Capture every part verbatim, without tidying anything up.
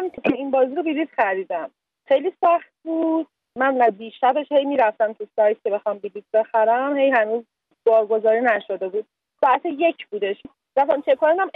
من که این بازی رو بلیط خریدم، خیلی سخت بود. من از دیشبش هی میرفتم تو سایت که بخوام بلیط بخرم، هی هنوز بارگذاری نشده بود. ساعت یک بودش رفتم چک کردم،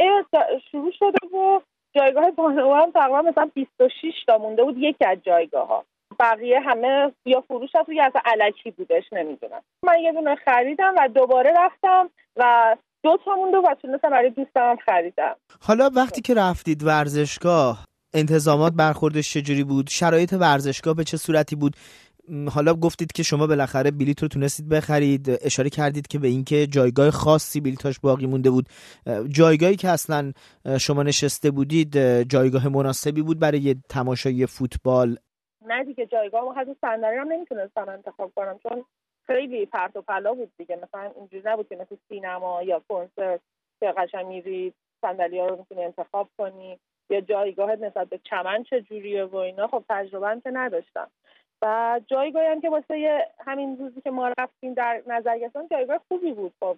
شروع شده بود. جایگاه بانوان هم تقریبا مثلا بیست و شش تا مونده بود یکی از جایگاه‌ها، بقیه همه یا فروش رفت یا اصلا الکی بودش، نمیدونم. من یه دونه خریدم و دوباره رفتم و دو تا مونده و تونستم برای دوستم خریدم. حالا وقتی که رفتید ورزشگاه، انتظامات برخوردش چجوری بود؟ شرایط ورزشگاه به چه صورتی بود؟ حالا گفتید که شما بالاخره بلیط رو تونستید بخرید، اشاره کردید که به اینکه جایگاه خاصی بلیطاش باقی مونده بود. جایگاهی که اصلا شما نشسته بودید جایگاه مناسبی بود برای تماشای فوتبال؟ نه دیگه، جایگاه ما حتی صندلی هم نمیتونستم انتخاب کنم چون خیلی پرت و پلا بود دیگه. مثلا اینجوری نبود که مثل سینما یا کنسرت که قشنگ میری صندلی‌ها رو میتونی انتخاب کنی یا جایگاهت نسبت به چمن چه جوریه و اینا. خب تجربه هم که نداشتم و جایگاهی هم که واسه همین روزی که ما رفتیم در نظر گرفتم جایگاه خوبی بود. خب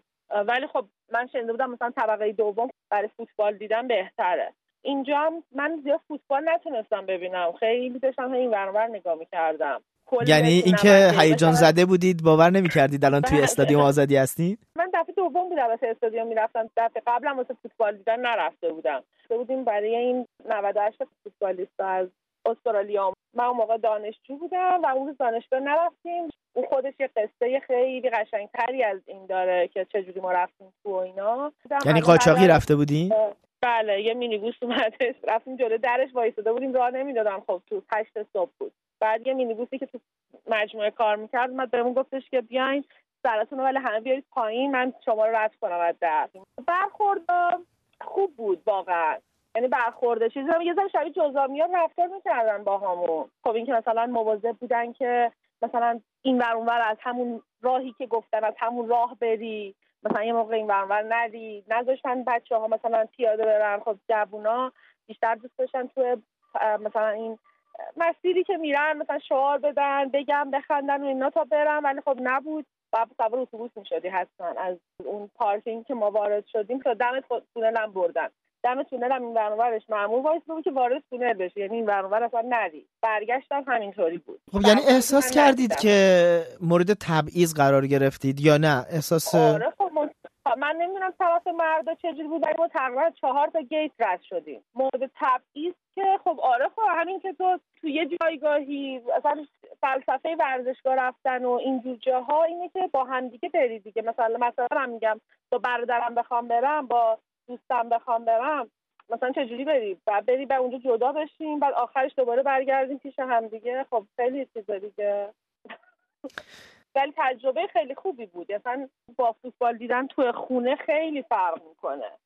ولی خب من شنیده بودم مثلا طبقه دوم برای فوتبال دیدم بهتره. اینجا هم من زیاد فوتبال نتونستم ببینم، خیلی داشتم این ور اونور نگاه می‌کردم. یعنی اینکه هیجان زده بودید، باور نمی‌کردید الان توی استادیوم آزادی هستین؟ من دفعه دوم بودم واسه استادیوم می‌رفتم، دفعه قبلم واسه فوتبال دیدن نرفته بودم. بودیم برای این نود و هشت فوتبالیستا از استرالیا. من اون موقع دانشجو بودم و اون روز دانشگاه نرفتیم. اون خودش یه قصه خیلی قشنگتری از این داره که چجوری ما رفتیم تو اینا. یعنی قاچاقی رفته بودین؟ بله، یه مینیبوس اومدش، رفتیم جلو درش وایساده بودیم، راه نمیدادم. خب تو هشت صبح بود. بعد یه مینیبوسی که تو مجموعه کار میکرد اومد بهمون گفتش که بیاین سرتون رو ولی همه بیارید پایین، من شما رو رد کنم از در. برخورد خوب بود واقعا، یعنی برخورده چیزی هم یه ذره شبیه جزامی‌ها رفتار میکردن با همون. خب این که مثلا مواظب بودن که مثلا این ور اون ور از همون راهی که گفتن از همون راه بری، مثلا یه موقع این ور اون ور نری، نذاشتن بچه‌ها مثلا پیاده برن. خب جوونا بیشتر دوست داشتن تو مثلا این مسیری که میرن مثلا شعار بدن، بگن، بخندن و اینا تا برن، ولی خب نبود. بعد سوار اتوبوس می‌شدی حتما از اون پارکینگ که ما وارد شدیم تا دم تونلم بردن. دم تونل هم این برنامه‌اش معمول وایس بود که وارد تونل بشه، یعنی این برنامه اصلا ندی. برگشتم همینطوری بود. خب یعنی احساس کردید نشتم که مورد تبعیض قرار گرفتید یا نه؟ احساس آره. خب من, من نمیدونم طرف مردا چجوری بود، ولی ما تقریبا چهار تا گیت رد شدیم. مورد تبعیض که خب آره، خب همین که تو تو یه جایگاهی اصلا فلسفه ورزشگاه رفتن و اینجور جاها اینه که با هم دیگه برید دیگه. مثلا مثلا من میگم با برادرم بخوام برم، با دوستم بخوام برم، مثلا چجوری بریم و بری بعد اونجا جدا بشیم، بعد آخرش دوباره برگردیم پیش هم دیگه. خب خیلی چیزا دیگه. ولی تجربه خیلی خوبی بود. مثلا با فوتبال دیدن تو خونه خیلی فرق میکنه.